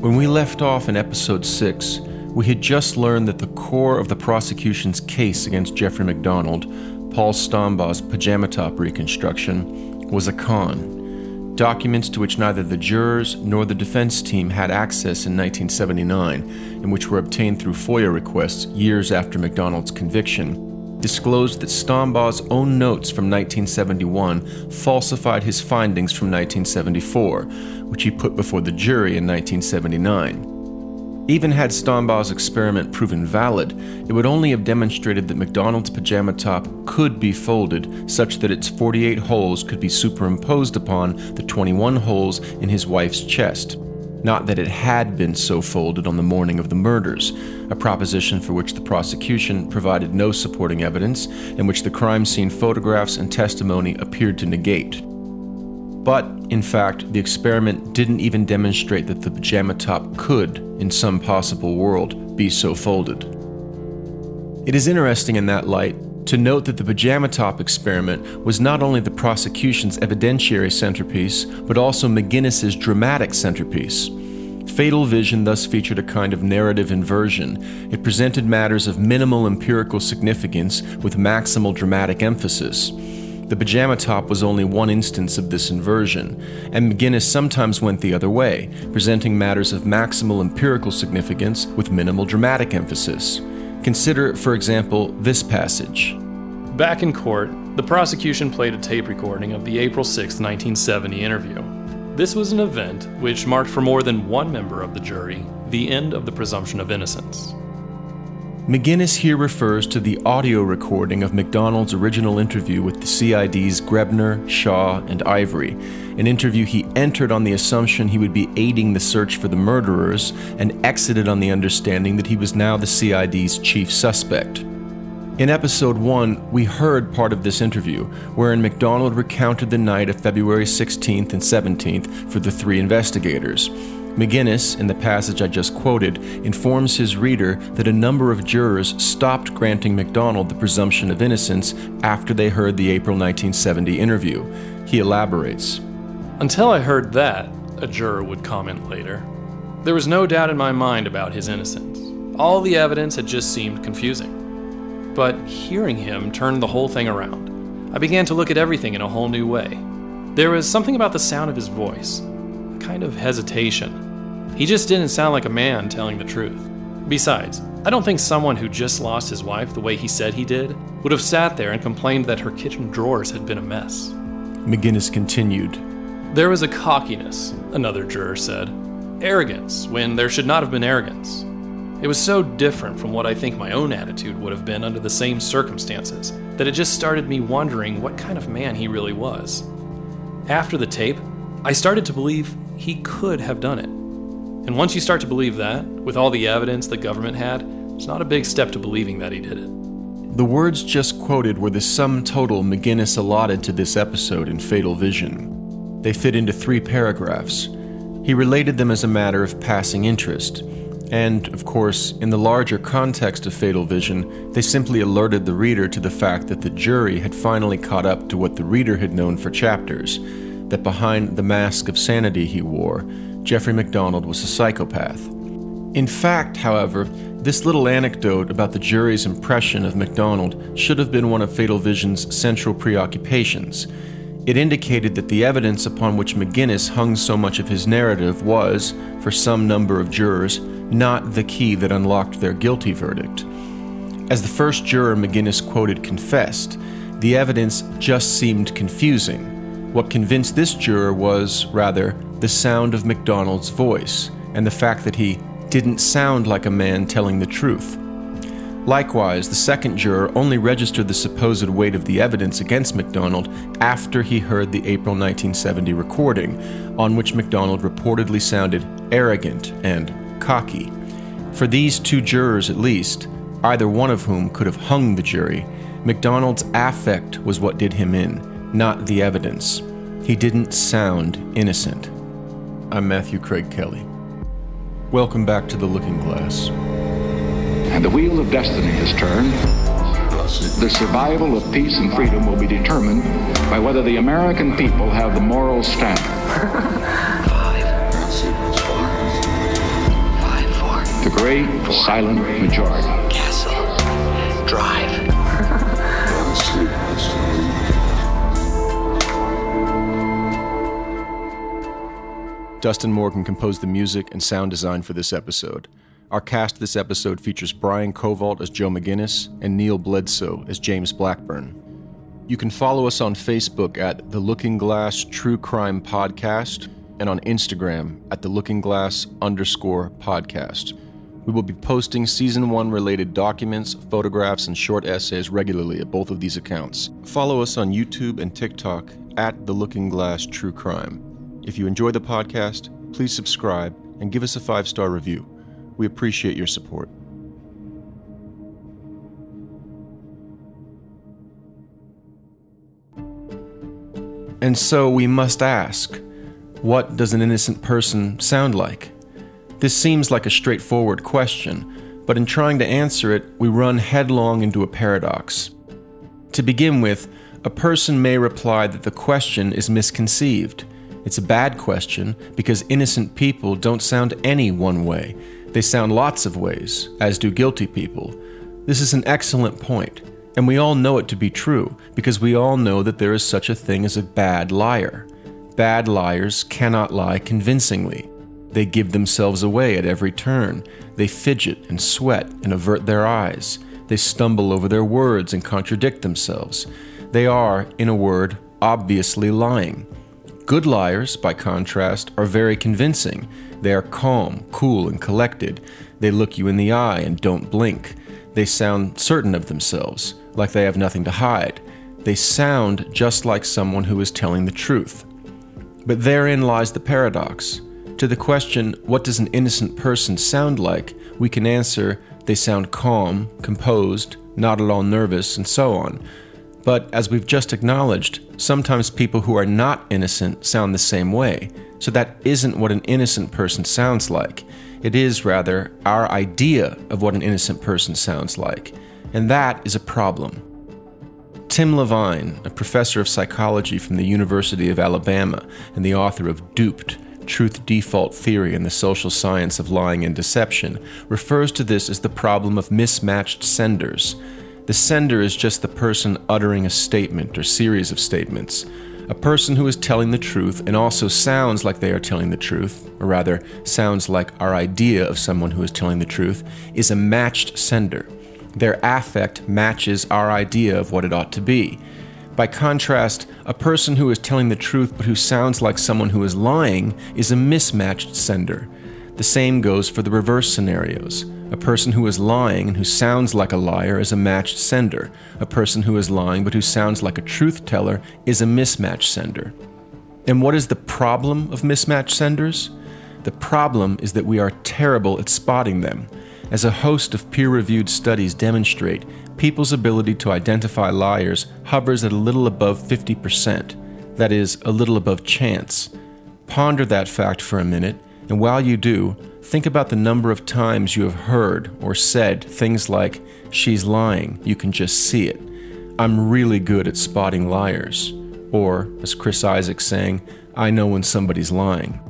When we left off in episode 6, we had just learned that the core of the prosecution's case against Jeffrey MacDonald, Paul Stombaugh's pajama top reconstruction, was a con. Documents to which neither the jurors nor the defense team had access in 1979, and which were obtained through FOIA requests years after MacDonald's conviction, disclosed that Stombaugh's own notes from 1971 falsified his findings from 1974, which he put before the jury in 1979. Even had Stombaugh's experiment proven valid, it would only have demonstrated that MacDonald's pajama top could be folded such that its 48 holes could be superimposed upon the 21 holes in his wife's chest. Not that it had been so folded on the morning of the murders, a proposition for which the prosecution provided no supporting evidence and which the crime scene photographs and testimony appeared to negate. But, in fact, the experiment didn't even demonstrate that the pajama top could, in some possible world, be so folded. It is interesting in that light to note that the pajama top experiment was not only the prosecution's evidentiary centerpiece, but also McGinnis's dramatic centerpiece. Fatal Vision thus featured a kind of narrative inversion. It presented matters of minimal empirical significance with maximal dramatic emphasis. The pajama top was only one instance of this inversion, and McGinniss sometimes went the other way, presenting matters of maximal empirical significance with minimal dramatic emphasis. Consider, for example, this passage. Back in court, the prosecution played a tape recording of the April 6, 1970 interview. This was an event which marked for more than one member of the jury the end of the presumption of innocence. McGinniss here refers to the audio recording of MacDonald's original interview with the CID's Grebner, Shaw, and Ivory, an interview he entered on the assumption he would be aiding the search for the murderers and exited on the understanding that he was now the CID's chief suspect. In episode 1, we heard part of this interview, wherein MacDonald recounted the night of February 16th and 17th for the three investigators. McGinniss, in the passage I just quoted, informs his reader that a number of jurors stopped granting MacDonald the presumption of innocence after they heard the April 1970 interview. He elaborates. Until I heard that, a juror would comment later, there was no doubt in my mind about his innocence. All the evidence had just seemed confusing. But hearing him turned the whole thing around. I began to look at everything in a whole new way. There was something about the sound of his voice, kind of hesitation. He just didn't sound like a man telling the truth. Besides, I don't think someone who just lost his wife the way he said he did would have sat there and complained that her kitchen drawers had been a mess. McGinniss continued. There was a cockiness, another juror said. Arrogance, when there should not have been arrogance. It was so different from what I think my own attitude would have been under the same circumstances that it just started me wondering what kind of man he really was. After the tape, I started to believe he could have done it. And once you start to believe that, with all the evidence the government had, it's not a big step to believing that he did it. The words just quoted were the sum total McGinniss allotted to this episode in Fatal Vision. They fit into three paragraphs. He related them as a matter of passing interest. And, of course, in the larger context of Fatal Vision, they simply alerted the reader to the fact that the jury had finally caught up to what the reader had known for chapters, that behind the mask of sanity he wore, Jeffrey MacDonald was a psychopath. In fact, however, this little anecdote about the jury's impression of MacDonald should have been one of Fatal Vision's central preoccupations. It indicated that the evidence upon which McGinniss hung so much of his narrative was, for some number of jurors, not the key that unlocked their guilty verdict. As the first juror McGinniss quoted confessed, the evidence just seemed confusing. What convinced this juror was, rather, the sound of MacDonald's voice and the fact that he didn't sound like a man telling the truth. Likewise, the second juror only registered the supposed weight of the evidence against MacDonald after he heard the April 1970 recording, on which MacDonald reportedly sounded arrogant and cocky. For these two jurors at least, either one of whom could have hung the jury, MacDonald's affect was what did him in, not the evidence. He didn't sound innocent. I'm Matthew Craig Kelly. Welcome back to The Looking Glass. And the wheel of destiny has turned. The survival of peace and freedom will be determined by whether the American people have the moral standard. Great silent majority. Castle. Drive. Dustin Morgan composed the music and sound design for this episode. Our cast this episode features Brian Covault as Joe McGinniss and Neil Bledsoe as James Blackburn. You can follow us on Facebook at The Looking Glass True Crime Podcast and on Instagram at The Looking Glass _podcast. We will be posting Season 1 related documents, photographs, and short essays regularly at both of these accounts. Follow us on YouTube and TikTok at The Looking Glass True Crime. If you enjoy the podcast, please subscribe and give us a 5-star review. We appreciate your support. And so we must ask, what does an innocent person sound like? This seems like a straightforward question, but in trying to answer it, we run headlong into a paradox. To begin with, a person may reply that the question is misconceived. It's a bad question because innocent people don't sound any one way. They sound lots of ways, as do guilty people. This is an excellent point, and we all know it to be true, because we all know that there is such a thing as a bad liar. Bad liars cannot lie convincingly. They give themselves away at every turn. They fidget and sweat and avert their eyes. They stumble over their words and contradict themselves. They are, in a word, obviously lying. Good liars, by contrast, are very convincing. They are calm, cool, and collected. They look you in the eye and don't blink. They sound certain of themselves, like they have nothing to hide. They sound just like someone who is telling the truth. But therein lies the paradox. To the question, what does an innocent person sound like, we can answer, they sound calm, composed, not at all nervous, and so on. But as we've just acknowledged, sometimes people who are not innocent sound the same way. So that isn't what an innocent person sounds like. It is, rather, our idea of what an innocent person sounds like. And that is a problem. Tim Levine, a professor of psychology from the University of Alabama and the author of Duped: Truth Default Theory and the Social Science of Lying and Deception, refers to this as the problem of mismatched senders. The sender is just the person uttering a statement or series of statements. A person who is telling the truth and also sounds like they are telling the truth, or rather, sounds like our idea of someone who is telling the truth, is a matched sender. Their affect matches our idea of what it ought to be. By contrast, a person who is telling the truth but who sounds like someone who is lying is a mismatched sender. The same goes for the reverse scenarios. A person who is lying and who sounds like a liar is a matched sender. A person who is lying but who sounds like a truth teller is a mismatch sender. And what is the problem of mismatch senders? The problem is that we are terrible at spotting them. As a host of peer-reviewed studies demonstrate, people's ability to identify liars hovers at a little above 50%, that is, a little above chance. Ponder that fact for a minute, and while you do, think about the number of times you have heard or said things like, "She's lying, you can just see it," "I'm really good at spotting liars," or, as Chris Isaak sang, "I know when somebody's lying."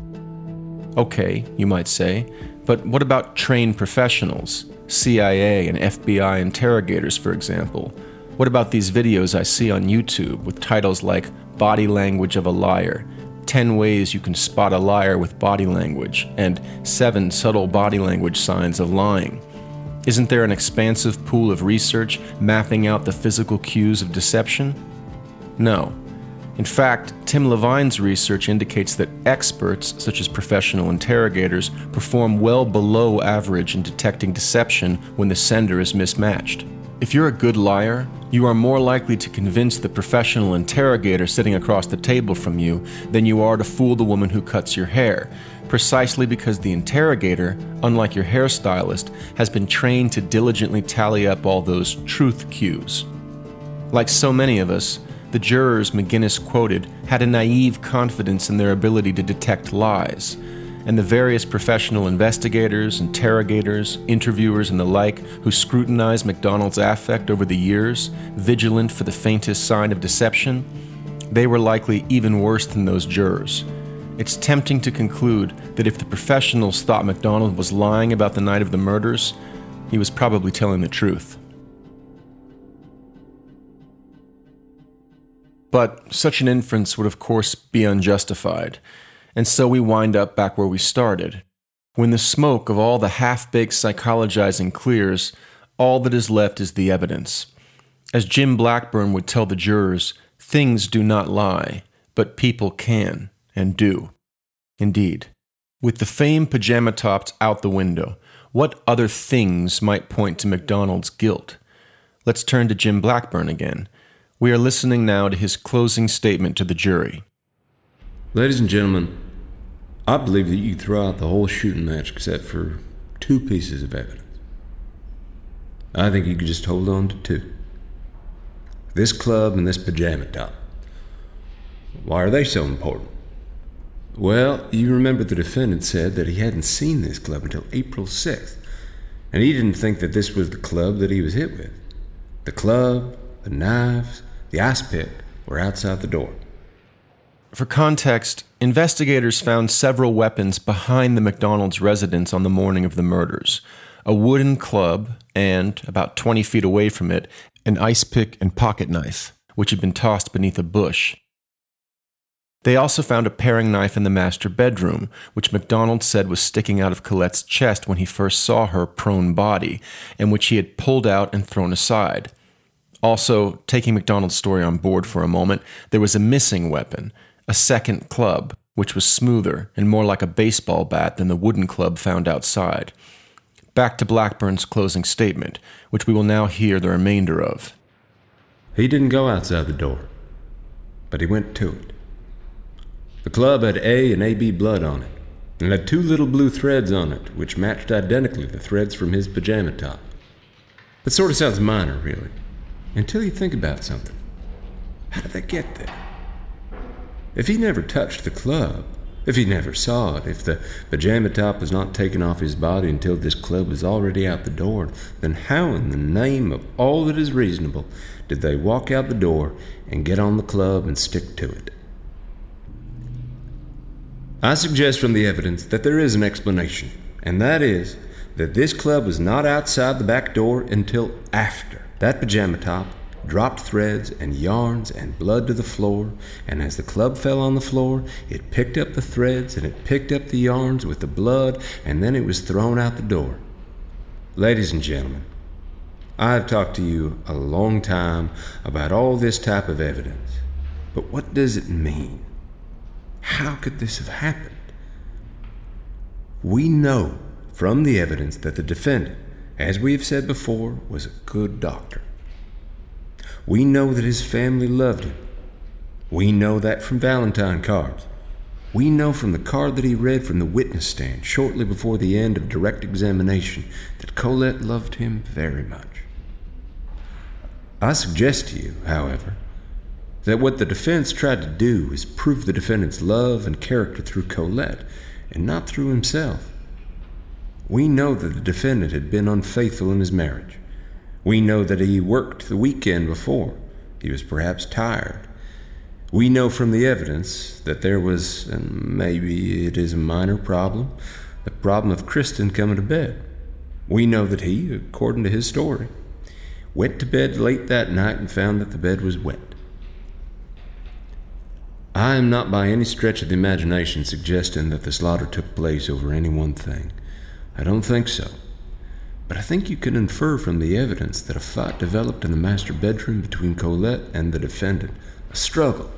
Okay, you might say, but what about trained professionals? CIA and FBI interrogators, for example. What about these videos I see on YouTube with titles like "Body Language of a Liar," 10 ways you can spot a liar with body language, and 7 subtle body language signs of lying. Isn't there an expansive pool of research mapping out the physical cues of deception? No. In fact, Tim Levine's research indicates that experts, such as professional interrogators, perform well below average in detecting deception when the sender is mismatched. If you're a good liar, you are more likely to convince the professional interrogator sitting across the table from you than you are to fool the woman who cuts your hair, precisely because the interrogator, unlike your hairstylist, has been trained to diligently tally up all those truth cues. Like so many of us, the jurors McGinniss quoted had a naive confidence in their ability to detect lies. And the various professional investigators, interrogators, interviewers, and the like who scrutinized MacDonald's affect over the years, vigilant for the faintest sign of deception, they were likely even worse than those jurors. It's tempting to conclude that if the professionals thought MacDonald was lying about the night of the murders, he was probably telling the truth. But such an inference would, of course, be unjustified, and so we wind up back where we started. When the smoke of all the half-baked psychologizing clears, all that is left is the evidence. As Jim Blackburn would tell the jurors, things do not lie, but people can and do. Indeed. With the famed pajama tops out the window, what other things might point to MacDonald's guilt? Let's turn to Jim Blackburn again. We are listening now to his closing statement to the jury. Ladies and gentlemen, I believe that you throw out the whole shooting match except for two pieces of evidence. I think you could just hold on to two. This club and this pajama top. Why are they so important? Well, you remember the defendant said that he hadn't seen this club until April 6th, and he didn't think that this was the club that he was hit with. The club, the knives, the ice pick were outside the door. For context, investigators found several weapons behind the MacDonald's residence on the morning of the murders. A wooden club and, about 20 feet away from it, an ice pick and pocket knife, which had been tossed beneath a bush. They also found a paring knife in the master bedroom, which MacDonald said was sticking out of Colette's chest when he first saw her prone body, and which he had pulled out and thrown aside. Also, taking MacDonald's story on board for a moment, there was a missing weapon, a second club, which was smoother and more like a baseball bat than the wooden club found outside. Back to Blackburn's closing statement, which we will now hear the remainder of. He didn't go outside the door, but he went to it. The club had A and AB blood on it, and had two little blue threads on it, which matched identically the threads from his pajama top. It sort of sounds minor, really. Until you think about something. How did they get there? If he never touched the club, if he never saw it, if the pajama top was not taken off his body until this club was already out the door, then how in the name of all that is reasonable did they walk out the door and get on the club and stick to it? I suggest from the evidence that there is an explanation, and that is that this club was not outside the back door until after. That pajama top dropped threads and yarns and blood to the floor, and as the club fell on the floor, it picked up the threads and it picked up the yarns with the blood, and then it was thrown out the door. Ladies and gentlemen, I have talked to you a long time about all this type of evidence, but what does it mean? How could this have happened? We know from the evidence that the defendant, as we have said before, was a good doctor. We know that his family loved him. We know that from Valentine cards. We know from the card that he read from the witness stand shortly before the end of direct examination that Colette loved him very much. I suggest to you, however, that what the defense tried to do is prove the defendant's love and character through Colette and not through himself. We know that the defendant had been unfaithful in his marriage. We know that he worked the weekend before. He was perhaps tired. We know from the evidence that there was, and maybe it is a minor problem, the problem of Kristen coming to bed. We know that he, according to his story, went to bed late that night and found that the bed was wet. I am not by any stretch of the imagination suggesting that the slaughter took place over any one thing. I don't think so, but I think you can infer from the evidence that a fight developed in the master bedroom between Colette and the defendant, a struggle,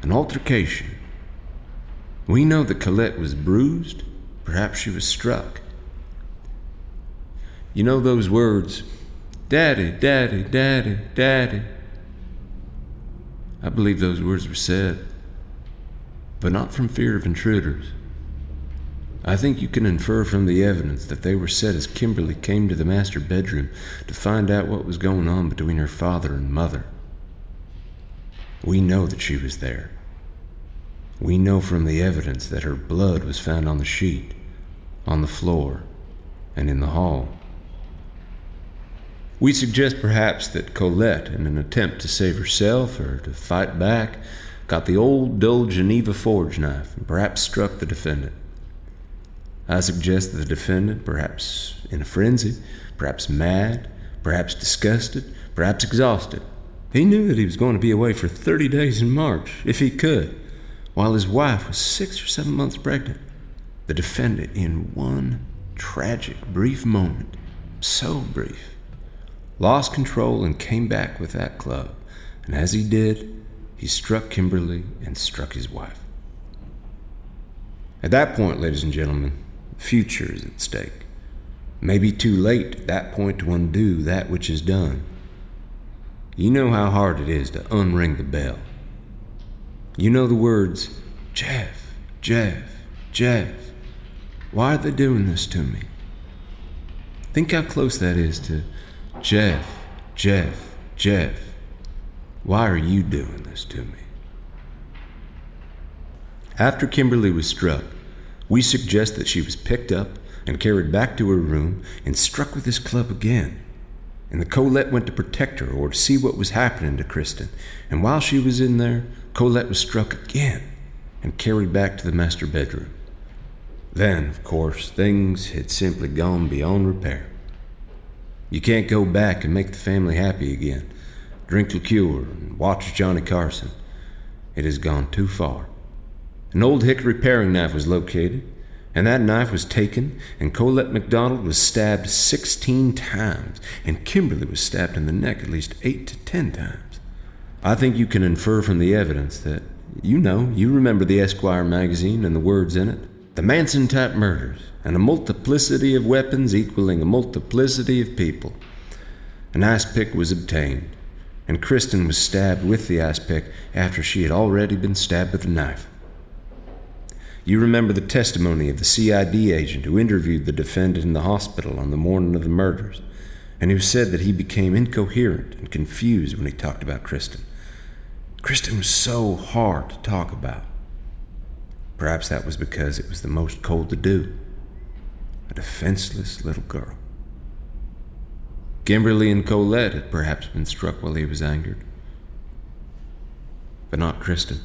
an altercation. We know that Colette was bruised, perhaps she was struck. You know those words, "Daddy, Daddy, Daddy, Daddy." I believe those words were said, but not from fear of intruders. I think you can infer from the evidence that they were said as Kimberly came to the master bedroom to find out what was going on between her father and mother. We know that she was there. We know from the evidence that her blood was found on the sheet, on the floor, and in the hall. We suggest perhaps that Colette, in an attempt to save herself or to fight back, got the old, dull Geneva Forge knife and perhaps struck the defendant. I suggest that the defendant, perhaps in a frenzy, perhaps mad, perhaps disgusted, perhaps exhausted, he knew that he was going to be away for 30 days in March, if he could, while his wife was 6 or 7 months pregnant. The defendant, in one tragic, brief moment, so brief, lost control and came back with that club. And as he did, he struck Kimberly and struck his wife. At that point, ladies and gentlemen, the future is at stake. It may be too late at that point to undo that which is done. You know how hard it is to unring the bell. You know the words, "Jeff, Jeff, Jeff, why are they doing this to me?" Think how close that is to "Jeff, Jeff, Jeff, why are you doing this to me?" After Kimberly was struck, we suggest that she was picked up and carried back to her room and struck with this club again. And the Colette went to protect her or to see what was happening to Kristen. And while she was in there, Colette was struck again and carried back to the master bedroom. Then, of course, things had simply gone beyond repair. You can't go back and make the family happy again, drink liqueur, and watch Johnny Carson. It has gone too far. An old hickory paring knife was located, and that knife was taken, and Colette MacDonald was stabbed 16 times, and Kimberly was stabbed in the neck at least 8 to 10 times. I think you can infer from the evidence that, you remember the Esquire magazine and the words in it, the Manson-type murders, and a multiplicity of weapons equaling a multiplicity of people. An ice pick was obtained, and Kristen was stabbed with the ice pick after she had already been stabbed with a knife. You remember the testimony of the CID agent who interviewed the defendant in the hospital on the morning of the murders, and who said that he became incoherent and confused when he talked about Kristen. Kristen was so hard to talk about. Perhaps that was because it was the most cold to do. A defenseless little girl. Kimberly and Colette had perhaps been struck while he was angered, but not Kristen.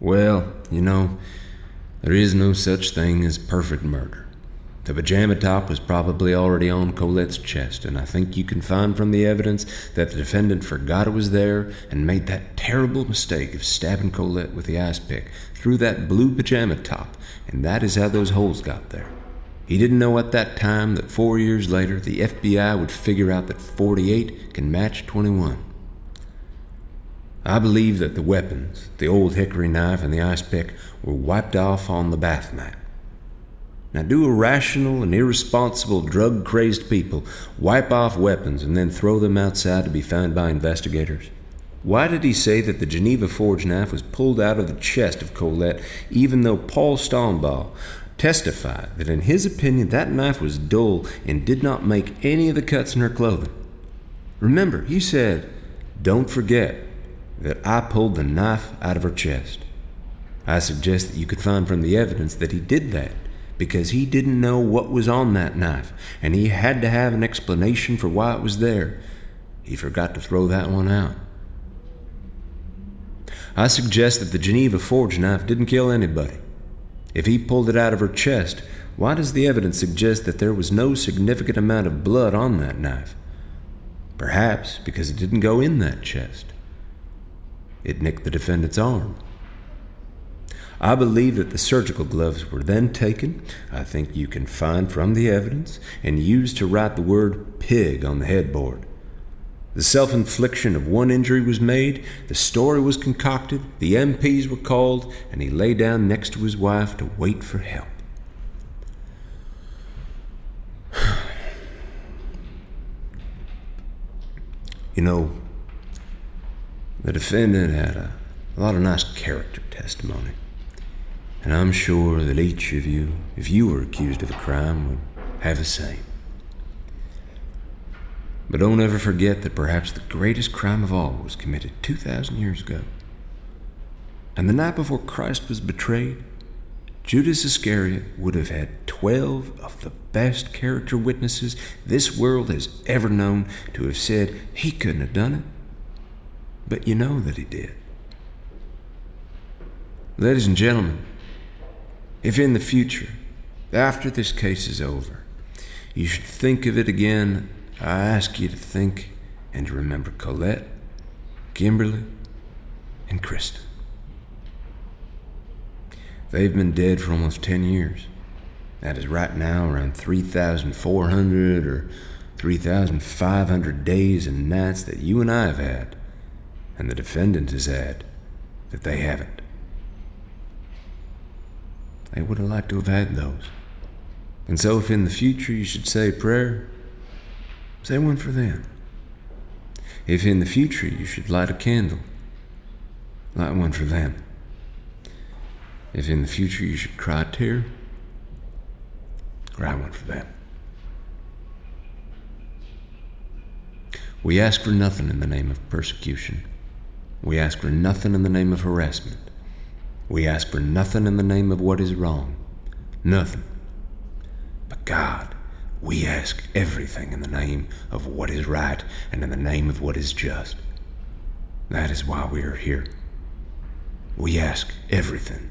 Well, there is no such thing as perfect murder. The pajama top was probably already on Colette's chest, and I think you can find from the evidence that the defendant forgot it was there and made that terrible mistake of stabbing Colette with the ice pick through that blue pajama top, and that is how those holes got there. He didn't know at that time that 4 years later the FBI would figure out that 48 can match 21. I believe that the weapons, the old hickory knife and the ice pick, were wiped off on the bath mat. Now, do irrational and irresponsible drug-crazed people wipe off weapons and then throw them outside to be found by investigators? Why did he say that the Geneva Forge knife was pulled out of the chest of Colette, even though Paul Stombaugh testified that in his opinion that knife was dull and did not make any of the cuts in her clothing? Remember, he said, "Don't forget that I pulled the knife out of her chest." I suggest that you could find from the evidence that he did that because he didn't know what was on that knife, and he had to have an explanation for why it was there. He forgot to throw that one out. I suggest that the Geneva Forge knife didn't kill anybody. If he pulled it out of her chest, why does the evidence suggest that there was no significant amount of blood on that knife? Perhaps because it didn't go in that chest. It nicked the defendant's arm. I believe that the surgical gloves were then taken, I think you can find from the evidence, and used to write the word "pig" on the headboard. The self-infliction of one injury was made, the story was concocted, the MPs were called, and he lay down next to his wife to wait for help. The defendant had a lot of nice character testimony, and I'm sure that each of you, if you were accused of a crime, would have the same. But don't ever forget that perhaps the greatest crime of all was committed 2,000 years ago. And the night before Christ was betrayed, Judas Iscariot would have had 12 of the best character witnesses this world has ever known to have said he couldn't have done it. But you know that he did. Ladies and gentlemen, if in the future, after this case is over, you should think of it again, I ask you to think and to remember Colette, Kimberly, and Kristen. They've been dead for almost 10 years. That is right now around 3,400 or 3,500 days and nights that you and I have had, and the defendant has had, that they haven't. They would have liked to have had those. And so if in the future you should say a prayer, say one for them. If in the future you should light a candle, light one for them. If in the future you should cry a tear, cry one for them. We ask for nothing in the name of persecution. We ask for nothing in the name of harassment. We ask for nothing in the name of what is wrong. Nothing. But God, we ask everything in the name of what is right and in the name of what is just. That is why we are here. We ask everything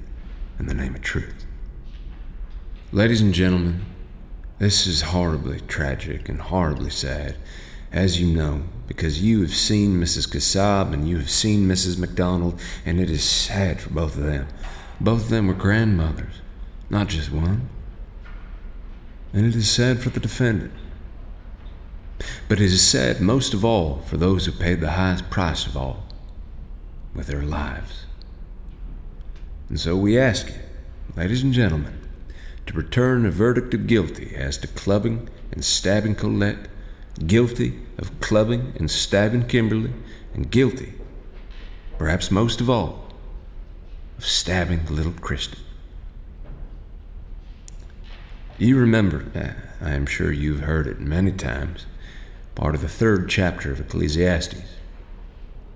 in the name of truth. Ladies and gentlemen, this is horribly tragic and horribly sad, as you know, because you have seen Mrs. Kassab and you have seen Mrs. MacDonald, and it is sad for both of them. Both of them were grandmothers, not just one. And it is sad for the defendant. But it is sad most of all for those who paid the highest price of all, with their lives. And so we ask you, ladies and gentlemen, to return a verdict of guilty as to clubbing and stabbing Colette, guilty of clubbing and stabbing Kimberly, and guilty, perhaps most of all, of stabbing little Kristen. You remember, I am sure you've heard it many times, part of the 3rd chapter of Ecclesiastes.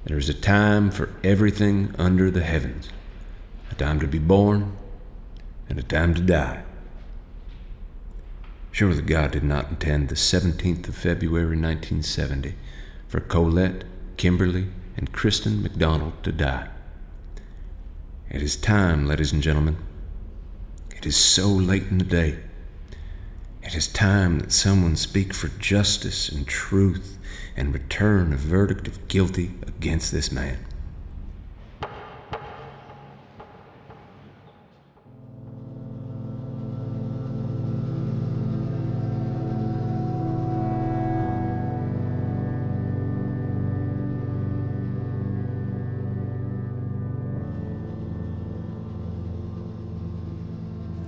There is a time for everything under the heavens, a time to be born, and a time to die. Surely God did not intend the 17th of February 1970 for Colette, Kimberly, and Kristen MacDonald to die. It is time, ladies and gentlemen. It is so late in the day. It is time that someone speak for justice and truth and return a verdict of guilty against this man.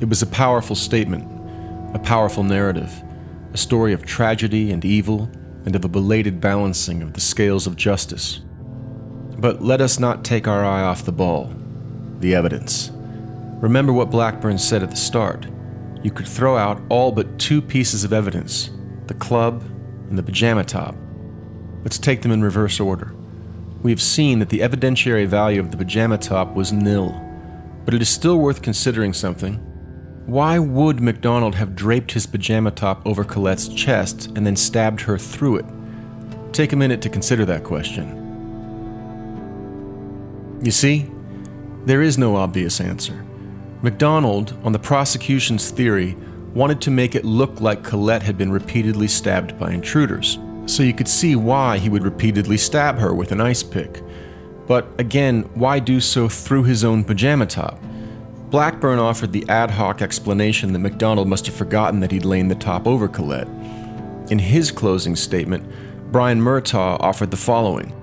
It was a powerful statement, a powerful narrative, a story of tragedy and evil, and of a belated balancing of the scales of justice. But let us not take our eye off the ball, the evidence. Remember what Blackburn said at the start. You could throw out all but 2 pieces of evidence, the club and the pajama top. Let's take them in reverse order. We have seen that the evidentiary value of the pajama top was nil, but it is still worth considering something. Why would MacDonald have draped his pajama top over Colette's chest and then stabbed her through it? Take a minute to consider that question. You see, there is no obvious answer. MacDonald, on the prosecution's theory, wanted to make it look like Colette had been repeatedly stabbed by intruders, so you could see why he would repeatedly stab her with an ice pick. But again, why do so through his own pajama top? Blackburn offered the ad hoc explanation that MacDonald must have forgotten that he'd lain the top over Colette. In his closing statement, Brian Murtaugh offered the following.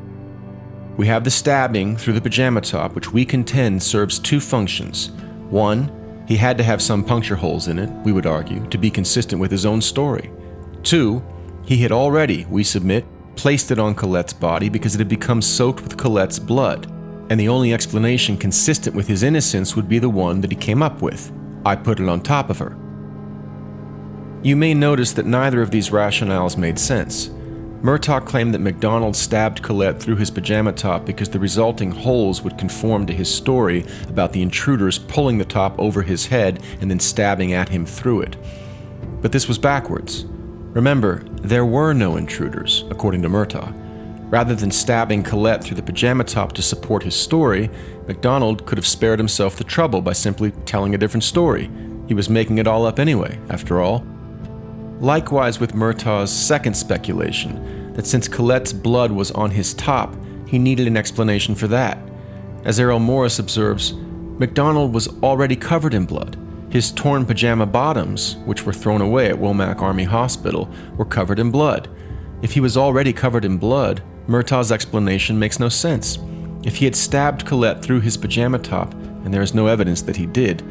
We have the stabbing through the pajama top, which we contend serves 2 functions. 1, he had to have some puncture holes in it, we would argue, to be consistent with his own story. 2, he had already, we submit, placed it on Colette's body because it had become soaked with Colette's blood. And the only explanation consistent with his innocence would be the one that he came up with. I put it on top of her. You may notice that neither of these rationales made sense. Murtaugh claimed that MacDonald stabbed Colette through his pajama top because the resulting holes would conform to his story about the intruders pulling the top over his head and then stabbing at him through it. But this was backwards. Remember, there were no intruders, according to Murtaugh. Rather than stabbing Colette through the pajama top to support his story, MacDonald could have spared himself the trouble by simply telling a different story. He was making it all up anyway, after all. Likewise with Murtaugh's second speculation, that since Colette's blood was on his top, he needed an explanation for that. As Errol Morris observes, MacDonald was already covered in blood. His torn pajama bottoms, which were thrown away at Womack Army Hospital, were covered in blood. If he was already covered in blood, Murtaugh's explanation makes no sense. If he had stabbed Colette through his pajama top, and there is no evidence that he did,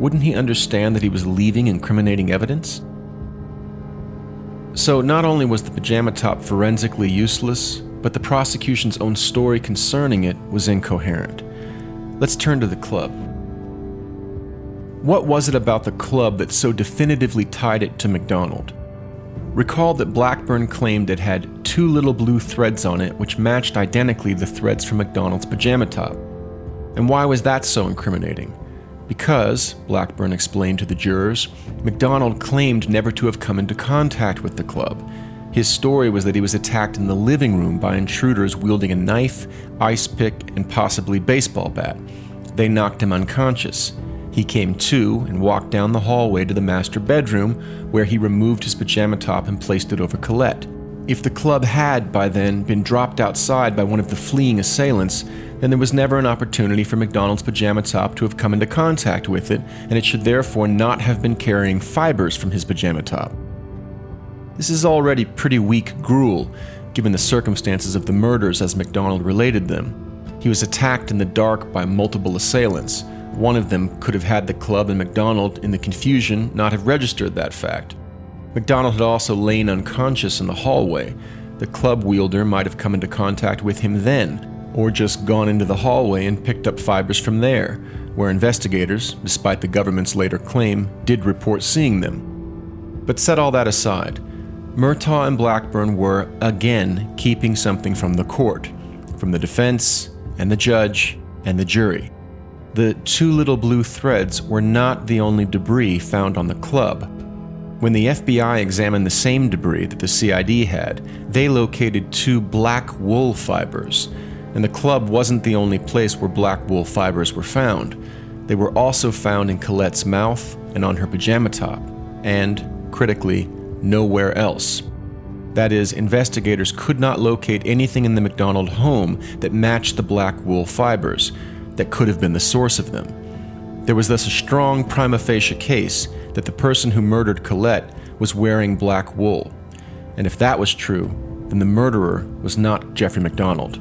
wouldn't he understand that he was leaving incriminating evidence? So not only was the pajama top forensically useless, but the prosecution's own story concerning it was incoherent. Let's turn to the club. What was it about the club that so definitively tied it to MacDonald? Recall that Blackburn claimed it had two little blue threads on it which matched identically the threads from MacDonald's pajama top. And why was that so incriminating? Because, Blackburn explained to the jurors, MacDonald claimed never to have come into contact with the club. His story was that he was attacked in the living room by intruders wielding a knife, ice pick, and possibly baseball bat. They knocked him unconscious. He came to and walked down the hallway to the master bedroom, where he removed his pajama top and placed it over Colette. If the club had, by then, been dropped outside by one of the fleeing assailants, then there was never an opportunity for MacDonald's pajama top to have come into contact with it, and it should therefore not have been carrying fibers from his pajama top. This is already pretty weak gruel, given the circumstances of the murders as MacDonald related them. He was attacked in the dark by multiple assailants. One of them could have had the club, and MacDonald, in the confusion, not have registered that fact. MacDonald had also lain unconscious in the hallway. The club wielder might have come into contact with him then, or just gone into the hallway and picked up fibers from there, where investigators, despite the government's later claim, did report seeing them. But set all that aside, Murtaugh and Blackburn were, again, keeping something from the court, from the defense, and the judge, and the jury. The two little blue threads were not the only debris found on the club. When the FBI examined the same debris that the CID had, they located two black wool fibers, and the club wasn't the only place where black wool fibers were found. They were also found in Colette's mouth and on her pajama top, and, critically, nowhere else. That is, investigators could not locate anything in the MacDonald home that matched the black wool fibers that could have been the source of them. There was thus a strong prima facie case that the person who murdered Colette was wearing black wool. And if that was true, then the murderer was not Jeffrey MacDonald.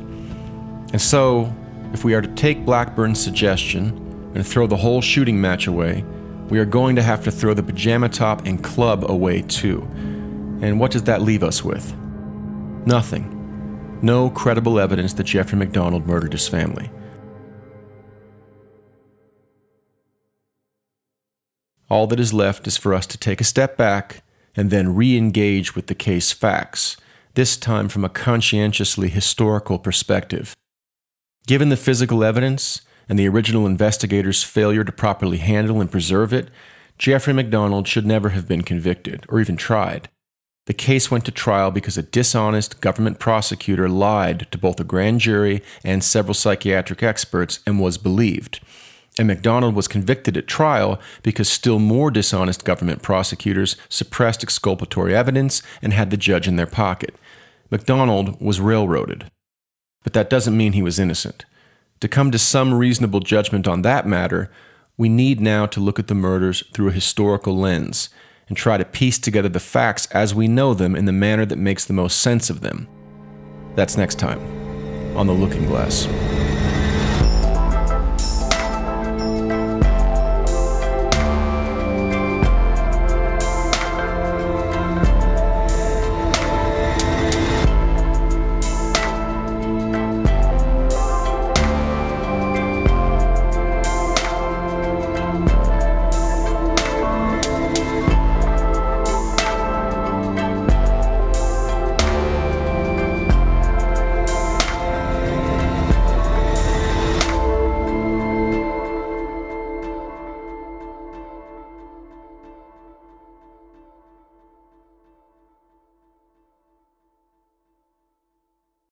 And so, if we are to take Blackburn's suggestion and throw the whole shooting match away, we are going to have to throw the pajama top and club away too. And what does that leave us with? Nothing. No credible evidence that Jeffrey MacDonald murdered his family. All that is left is for us to take a step back and then re-engage with the case facts, this time from a conscientiously historical perspective. Given the physical evidence and the original investigator's failure to properly handle and preserve it, Jeffrey MacDonald should never have been convicted or even tried. The case went to trial because a dishonest government prosecutor lied to both a grand jury and several psychiatric experts and was believed. And MacDonald was convicted at trial because still more dishonest government prosecutors suppressed exculpatory evidence and had the judge in their pocket. MacDonald was railroaded. But that doesn't mean he was innocent. To come to some reasonable judgment on that matter, we need now to look at the murders through a historical lens and try to piece together the facts as we know them in the manner that makes the most sense of them. That's next time on The Looking Glass.